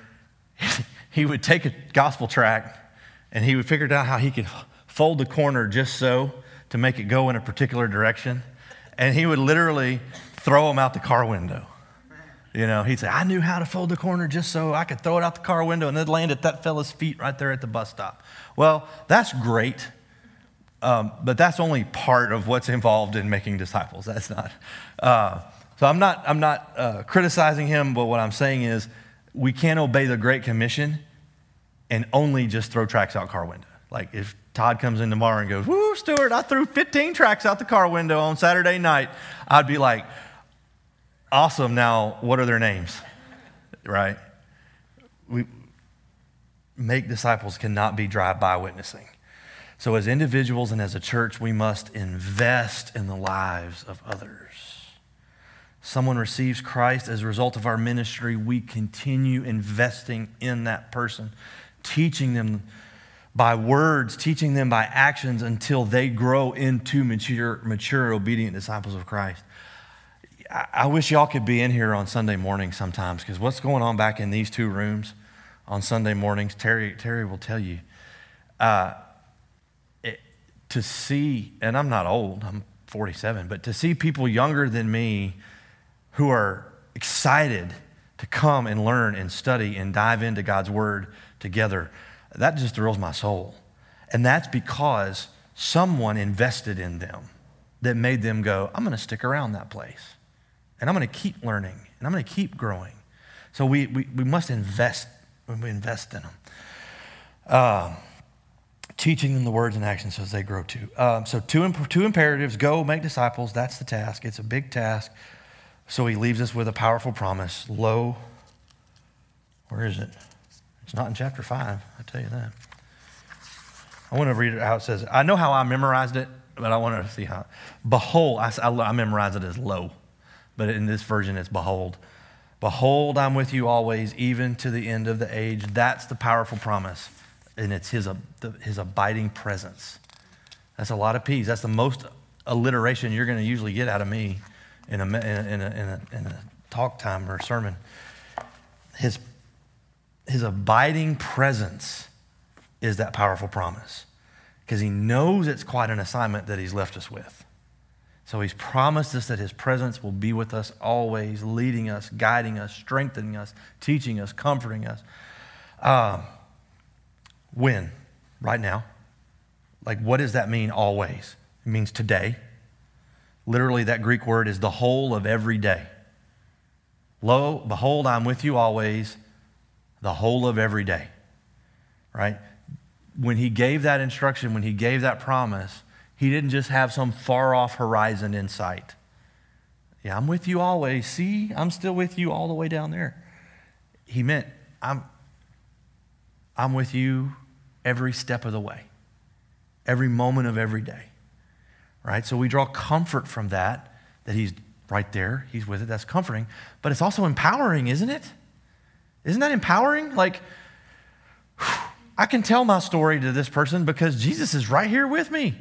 he would take a gospel tract, and he would figure out how he could fold the corner just so to make it go in a particular direction. And he would literally throw them out the car window. You know, he'd say, I knew how to fold the corner just so I could throw it out the car window and then land at that fella's feet right there at the bus stop. Well, that's great, um, but that's only part of what's involved in making disciples. That's not. Uh, so I'm not, I'm not uh, criticizing him, but what I'm saying is we can't obey the Great Commission and only just throw tracts out car window. Like if Todd comes in tomorrow and goes, woo, Stuart, I threw fifteen tracts out the car window on Saturday night, I'd be like, awesome, now what are their names, right? We make disciples cannot be drive-by witnessing. So as individuals and as a church, we must invest in the lives of others. Someone receives Christ as a result of our ministry, we continue investing in that person, teaching them by words, teaching them by actions until they grow into mature, mature obedient disciples of Christ. I wish y'all could be in here on Sunday morning sometimes, because what's going on back in these two rooms on Sunday mornings, Terry Terry will tell you, uh, it, to see, and I'm not old, I'm forty-seven, but to see people younger than me who are excited to come and learn and study and dive into God's word together, that just thrills my soul. And that's because someone invested in them that made them go, I'm going to stick around that place. And I'm going to keep learning, and I'm going to keep growing. So we we, we must invest when we invest in them, uh, teaching them the words and actions so they grow too. Um, so two imp- two imperatives: go make disciples. That's the task. It's a big task. So he leaves us with a powerful promise. Lo, where is it? It's not in chapter five. I tell you that. I want to read it how it says it. I know how I memorized it, but I want to see how. Behold, I, I, I memorized it as lo. But in this version, it's behold. Behold, I'm with you always, even to the end of the age. That's the powerful promise, and it's his, his abiding presence. That's a lot of P's. That's the most alliteration you're going to usually get out of me in a, in a, in a, in a talk time or a sermon. His, his abiding presence is that powerful promise, because he knows it's quite an assignment that he's left us with. So he's promised us that his presence will be with us always, leading us, guiding us, strengthening us, teaching us, comforting us. Um, when? Right now. Like, what does that mean always? It means today. Literally, that Greek word is the whole of every day. Lo, behold, I'm with you always, the whole of every day. Right? When he gave that instruction, when he gave that promise, he didn't just have some far-off horizon in sight. Yeah, I'm with you always. See, I'm still with you all the way down there. He meant, I'm, I'm with you every step of the way, every moment of every day, right? So we draw comfort from that, that he's right there. He's with it. That's comforting. But it's also empowering, isn't it? Isn't that empowering? Like, I can tell my story to this person because Jesus is right here with me,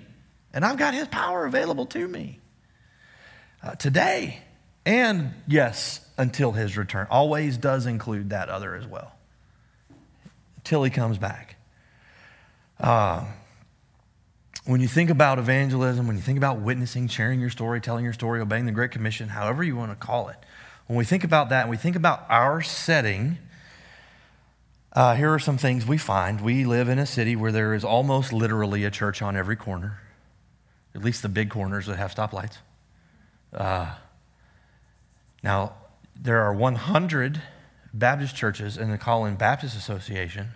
and I've got his power available to me uh, today. And yes, until his return. Always does include that other as well. Until he comes back. Uh, when you think about evangelism, when you think about witnessing, sharing your story, telling your story, obeying the Great Commission, however you want to call it, when we think about that and we think about our setting, uh, here are some things we find. We live in a city where there is almost literally a church on every corner, at least the big corners that have stoplights. Uh, now, there are one hundred Baptist churches in the Collin Baptist Association,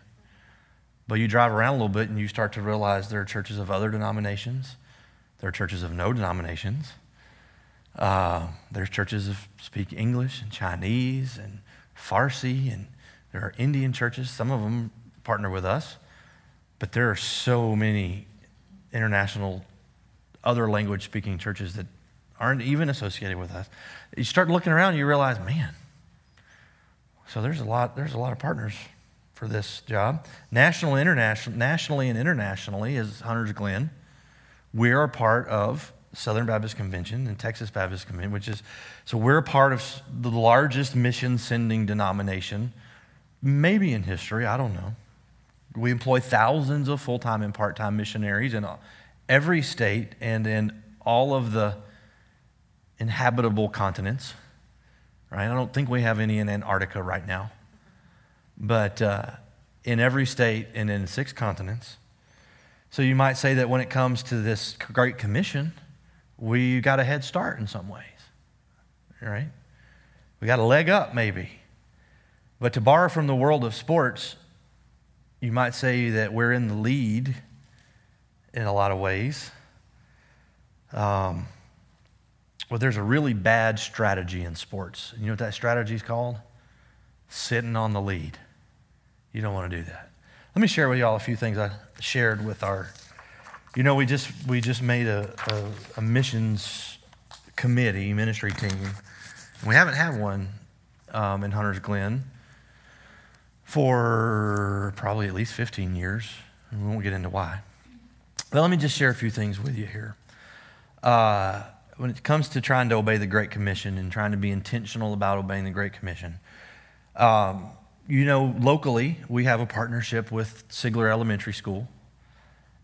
but you drive around a little bit and you start to realize there are churches of other denominations. There are churches of no denominations. Uh, there's churches that speak English and Chinese and Farsi, and there are Indian churches. Some of them partner with us, but there are so many international other language-speaking churches that aren't even associated with us. You start looking around and you realize, man, so there's a lot, there's a lot of partners for this job. National, international, nationally and internationally is Hunter's Glen. We're a part of Southern Baptist Convention and Texas Baptist Convention, which is, so we're a part of the largest mission-sending denomination, maybe in history, I don't know. We employ thousands of full-time and part-time missionaries in every state and in all of the inhabitable continents, right? I don't think we have any in Antarctica right now, but uh, in every state and in six continents. So you might say that when it comes to this Great Commission, we got a head start in some ways, right? We got a leg up maybe. But to borrow from the world of sports, you might say that we're in the lead in a lot of ways. Um, well, there's a really bad strategy in sports. You know what that strategy is called? Sitting on the lead. You don't want to do that. Let me share with y'all a few things I shared with our, you know, we just we just made a, a, a missions committee, ministry team. We haven't had one um, in Hunter's Glen for probably at least fifteen years. And we won't get into why. But let me just share a few things with you here. Uh, when it comes to trying to obey the Great Commission and trying to be intentional about obeying the Great Commission, Um, you know, locally, we have a partnership with Sigler Elementary School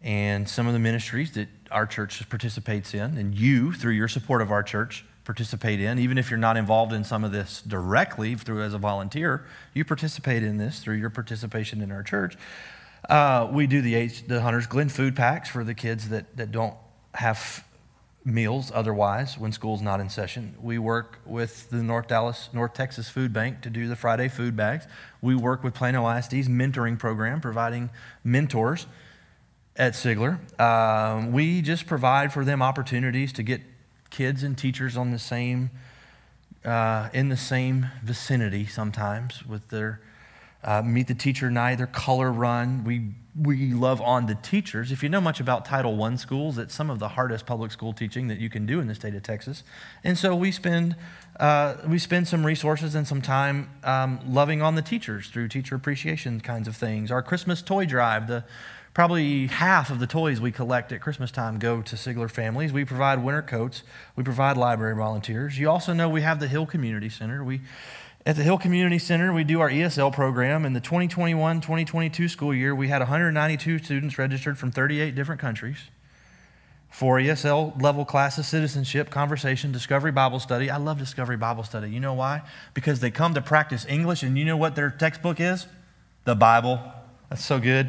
and some of the ministries that our church participates in, and you, through your support of our church, participate in. Even if you're not involved in some of this directly through as a volunteer, you participate in this through your participation in our church. Uh, we do the, H, the Hunter's Glen food packs for the kids that, that don't have meals otherwise when school's not in session. We work with the North Dallas, North Texas Food Bank to do the Friday food bags. We work with Plano I S D's mentoring program, providing mentors at Sigler. Um, we just provide for them opportunities to get kids and teachers on the same, uh, in the same vicinity sometimes with their uh, meet the teacher night, their color run. We We love on the teachers. If you know much about Title one schools, it's some of the hardest public school teaching that you can do in the state of Texas. And so we spend uh, we spend some resources and some time um, loving on the teachers through teacher appreciation kinds of things. Our Christmas toy drive, the probably half of the toys we collect at Christmas time go to Sigler families. We provide winter coats. We provide library volunteers. You also know we have the Hill Community Center. We At the Hill Community Center, we do our E S L program. In the twenty twenty-one twenty twenty-two school year, we had one hundred ninety-two students registered from thirty-eight different countries for E S L level classes, citizenship, conversation, Discovery Bible Study. I love Discovery Bible Study. You know why? Because they come to practice English, and you know what their textbook is? The Bible. That's so good.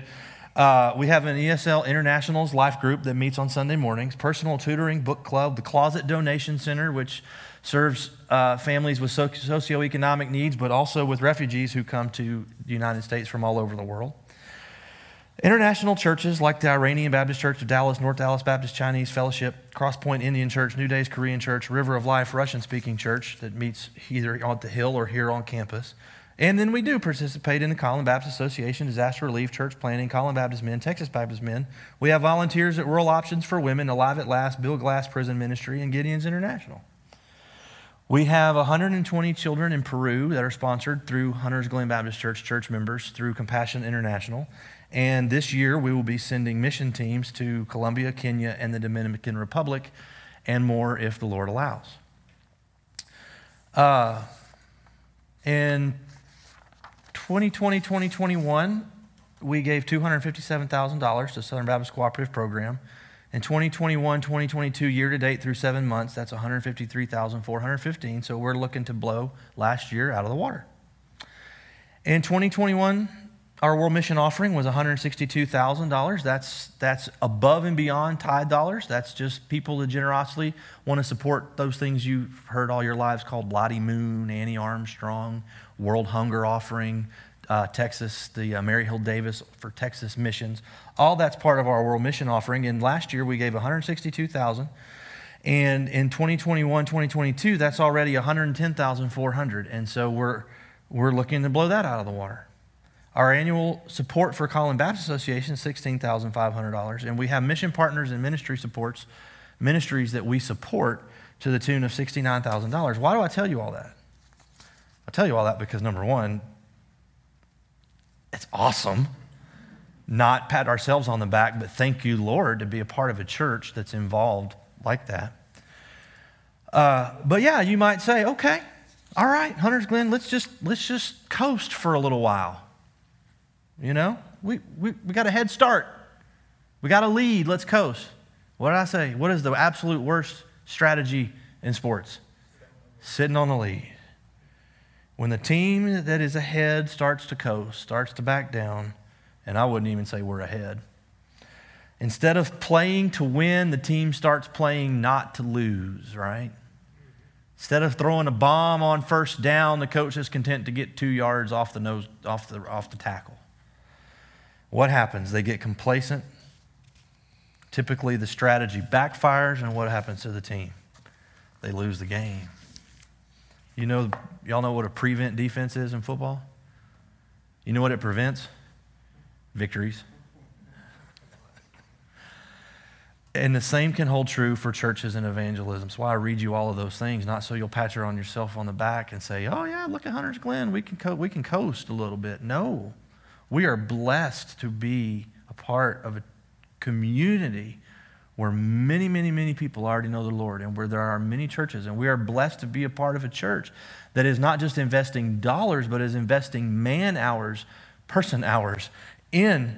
Uh, we have an E S L Internationals life group that meets on Sunday mornings, personal tutoring, book club, the Closet Donation Center, which serves uh, families with socioeconomic needs, but also with refugees who come to the United States from all over the world. International churches like the Iranian Baptist Church of Dallas, North Dallas Baptist Chinese Fellowship, Cross Point Indian Church, New Day's Korean Church, River of Life Russian-speaking church that meets either on the Hill or here on campus. And then we do participate in the Collin Baptist Association, Disaster Relief, Church Planning, Collin Baptist Men, Texas Baptist Men. We have volunteers at Rural Options for Women, Alive at Last, Bill Glass Prison Ministry, and Gideon's International. We have one hundred twenty children in Peru that are sponsored through Hunter's Glen Baptist Church church members through Compassion International. And this year we will be sending mission teams to Colombia, Kenya, and the Dominican Republic, and more if the Lord allows. Uh, in twenty twenty, twenty twenty-one, we gave two hundred fifty-seven thousand dollars to Southern Baptist Cooperative Program. In twenty twenty-one, twenty twenty-two, year-to-date through seven months, that's one hundred fifty-three thousand four hundred fifteen dollars. So we're looking to blow last year out of the water. In twenty twenty-one, our World Mission offering was one hundred sixty-two thousand dollars. That's that's above and beyond tithe dollars. That's just people that generously want to support those things you've heard all your lives called Lottie Moon, Annie Armstrong, World Hunger Offering, Uh, Texas, the uh, Mary Hill Davis for Texas missions. All that's part of our World Mission offering. And last year we gave one hundred sixty-two thousand dollars. And in twenty twenty-one, twenty twenty-two, that's already one hundred ten thousand four hundred dollars. And so we're we're looking to blow that out of the water. Our annual support for Collin Baptist Association, sixteen thousand five hundred dollars. And we have mission partners and ministry supports, ministries that we support to the tune of sixty-nine thousand dollars. Why do I tell you all that? I tell you all that because number one, it's awesome. Not pat ourselves on the back, but thank you, Lord, to be a part of a church that's involved like that. Uh, but yeah, you might say, okay, all right, Hunter's Glen, let's just let's just coast for a little while. You know, we we, we got a head start. We got a lead. Let's coast. What did I say? What is the absolute worst strategy in sports? Sitting on the lead. When the team that is ahead starts to coast, starts to back down, and I wouldn't even say we're ahead. Instead of playing to win, the team starts playing not to lose, right? Instead of throwing a bomb on first down, the coach is content to get two yards off the nose, off the off the tackle. What happens? They get complacent. Typically, the strategy backfires, and what happens to the team? They lose the game. You know, y'all know what a prevent defense is in football? You know what it prevents? Victories. And the same can hold true for churches and evangelism. That's why I read you all of those things, not so you'll pat your on yourself on the back and say, oh yeah, look at Hunter's Glen, we can, co- we can coast a little bit. No, we are blessed to be a part of a community where many, many, many people already know the Lord and where there are many churches. And we are blessed to be a part of a church that is not just investing dollars, but is investing man hours, person hours in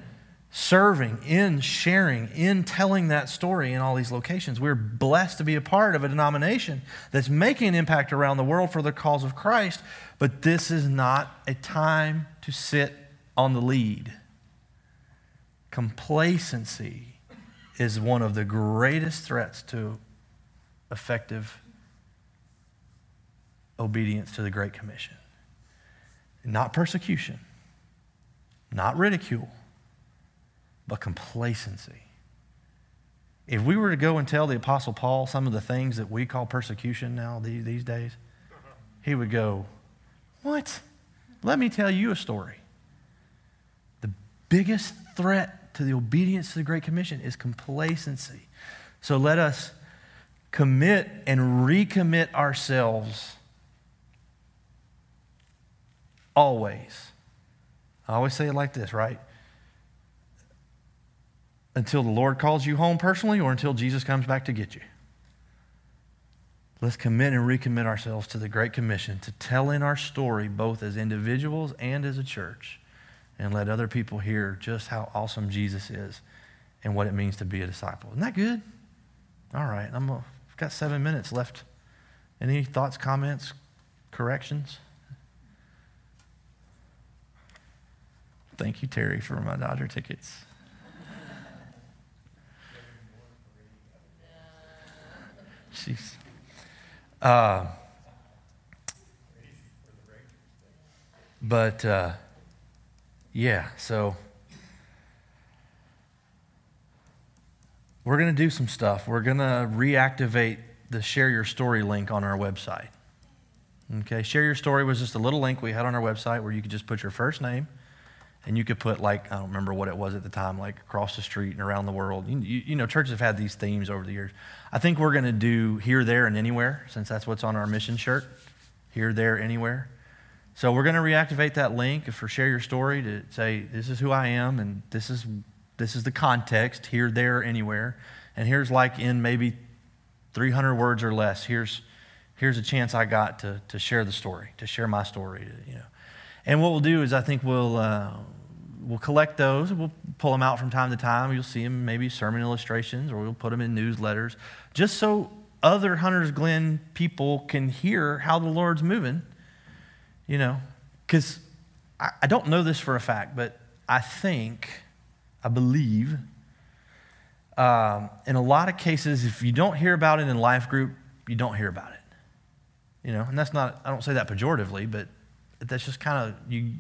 serving, in sharing, in telling that story in all these locations. We're blessed to be a part of a denomination that's making an impact around the world for the cause of Christ. But this is not a time to sit on the lead. Complacency is one of the greatest threats to effective obedience to the Great Commission. Not persecution, not ridicule, but complacency. If we were to go and tell the Apostle Paul some of the things that we call persecution now these, these days, he would go, what? Let me tell you a story. The biggest threat to the obedience to the Great Commission is complacency. So let us commit and recommit ourselves always. I always say it like this, right? Until the Lord calls you home personally or until Jesus comes back to get you. Let's commit and recommit ourselves to the Great Commission to tell in our story both as individuals and as a church, and let other people hear just how awesome Jesus is and what it means to be a disciple. Isn't that good? All right, I'm a, I've got seven minutes left. Any thoughts, comments, corrections? Thank you, Terry, for my Dodger tickets. Jeez. Uh, but... Uh, Yeah, so we're going to do some stuff. We're going to reactivate the Share Your Story link on our website. Okay, Share Your Story was just a little link we had on our website where you could just put your first name And you could put, like, I don't remember what it was at the time, like across the street and around the world. You, you, you know, churches have had these themes over the years. I think we're going to do here, there, and anywhere, since that's what's on our mission shirt, here, there, anywhere. So we're going to reactivate that link for Share Your Story to say, this is who I am, and this is this is the context, here, there, anywhere. And here's like in maybe three hundred words or less, here's here's a chance I got to to share the story, to share my story, to, you know. And what we'll do is I think we'll uh, we'll collect those. We'll pull them out from time to time. You'll see them maybe sermon illustrations, or we'll put them in newsletters, just so other Hunter's Glen people can hear how the Lord's moving, you know. Because I, I don't know this for a fact, but I think, I believe, um, in a lot of cases, if you don't hear about it in life group, you don't hear about it, you know. And that's not, I don't say that pejoratively, but that's just kind of, you.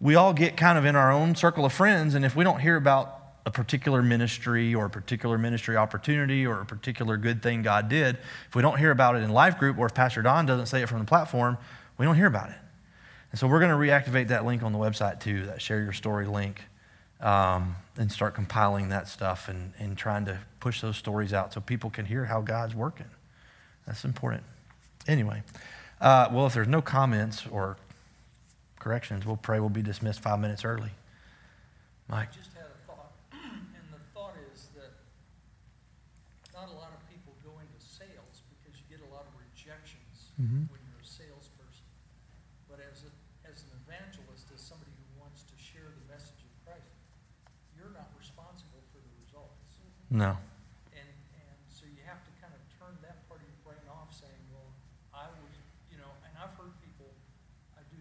we all get kind of in our own circle of friends, and if we don't hear about a particular ministry or a particular ministry opportunity or a particular good thing God did, if we don't hear about it in life group, or if Pastor Don doesn't say it from the platform, we don't hear about it. And so we're going to reactivate that link on the website too, that Share Your Story link, um, and start compiling that stuff and, and trying to push those stories out so people can hear how God's working. That's important. Anyway, uh, well, if there's no comments or corrections, we'll pray we'll be dismissed five minutes early. Mike? I just had a thought, and the thought is that not a lot of people go into sales because you get a lot of rejections mm-hmm. when you're a salesperson. But as a, as an evangelist, as somebody who wants to share the message of Christ, you're not responsible for the results. No. And and so you have to kind of turn that part of your brain off, saying, well, I was, you know, and I've heard people, I do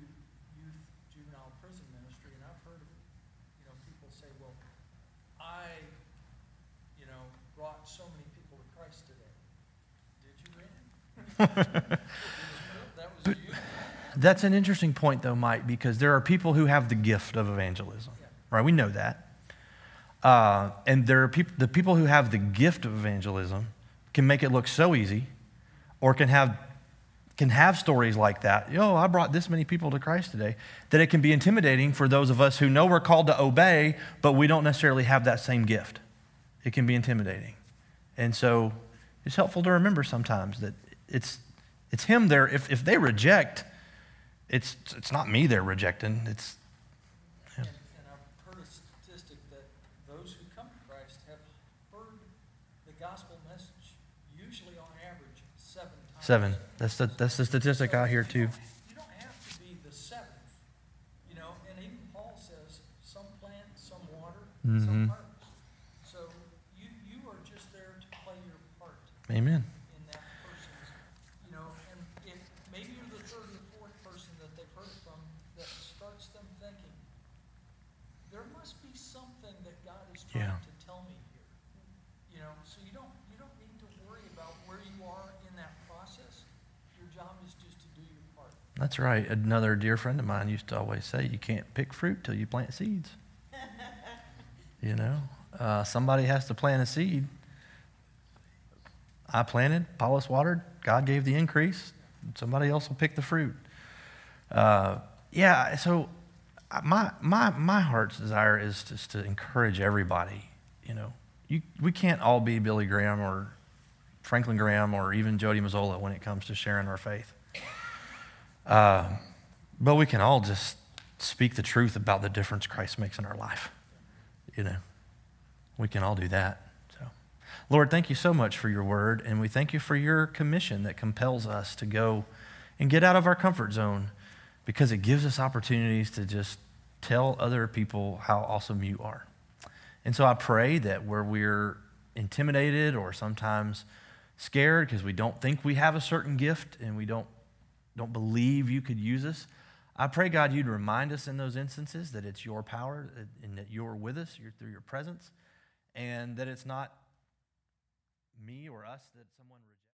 juvenile prison ministry, and I've heard, you know, people say, well, I, you know, brought so many people to Christ today. Did you win? That was but, you. That's an interesting point, though, Mike, because there are people who have the gift of evangelism, yeah. right? We know that. Uh, and there are people, the people who have the gift of evangelism can make it look so easy, or can have can have stories like that. Yo, I brought this many people to Christ today, that it can be intimidating for those of us who know we're called to obey, but we don't necessarily have that same gift. It can be intimidating. And so it's helpful to remember sometimes that it's it's him there. If if they reject, it's it's not me they're rejecting. It's yeah. and, and I've heard a statistic that those who come to Christ have heard the gospel message usually on average seven times. Seven. That's the that's the statistic so I hear too. You don't have to be the seventh, you know. And even Paul says, "Some plant, some water, mm-hmm. some harvest." So you you are just there to play your part. Amen. In that person's, you know, and if maybe you're the third or fourth person that they've heard from that starts them thinking, there must be something that God is trying yeah. to tell me here, you know. So you don't you don't need to worry about where you are in that process. Your job is just to do your part. That's right. Another dear friend of mine used to always say, you can't pick fruit till you plant seeds. You know, uh, somebody has to plant a seed. I planted, Paulus watered, God gave the increase. Somebody else will pick the fruit. Uh, yeah, so my my my heart's desire is just to encourage everybody. You know, you, we can't all be Billy Graham or Franklin Graham or even Jody Mazzola when it comes to sharing our faith. Uh, but we can all just speak the truth about the difference Christ makes in our life. You know, we can all do that. So, Lord, thank you so much for your word, and we thank you for your commission that compels us to go and get out of our comfort zone, because it gives us opportunities to just tell other people how awesome you are. And so I pray that where we're intimidated or sometimes scared because we don't think we have a certain gift and we don't don't believe you could use us, I pray, God, you'd remind us in those instances that it's your power and that you're with us, you're through your presence, and that it's not me or us that someone rejects.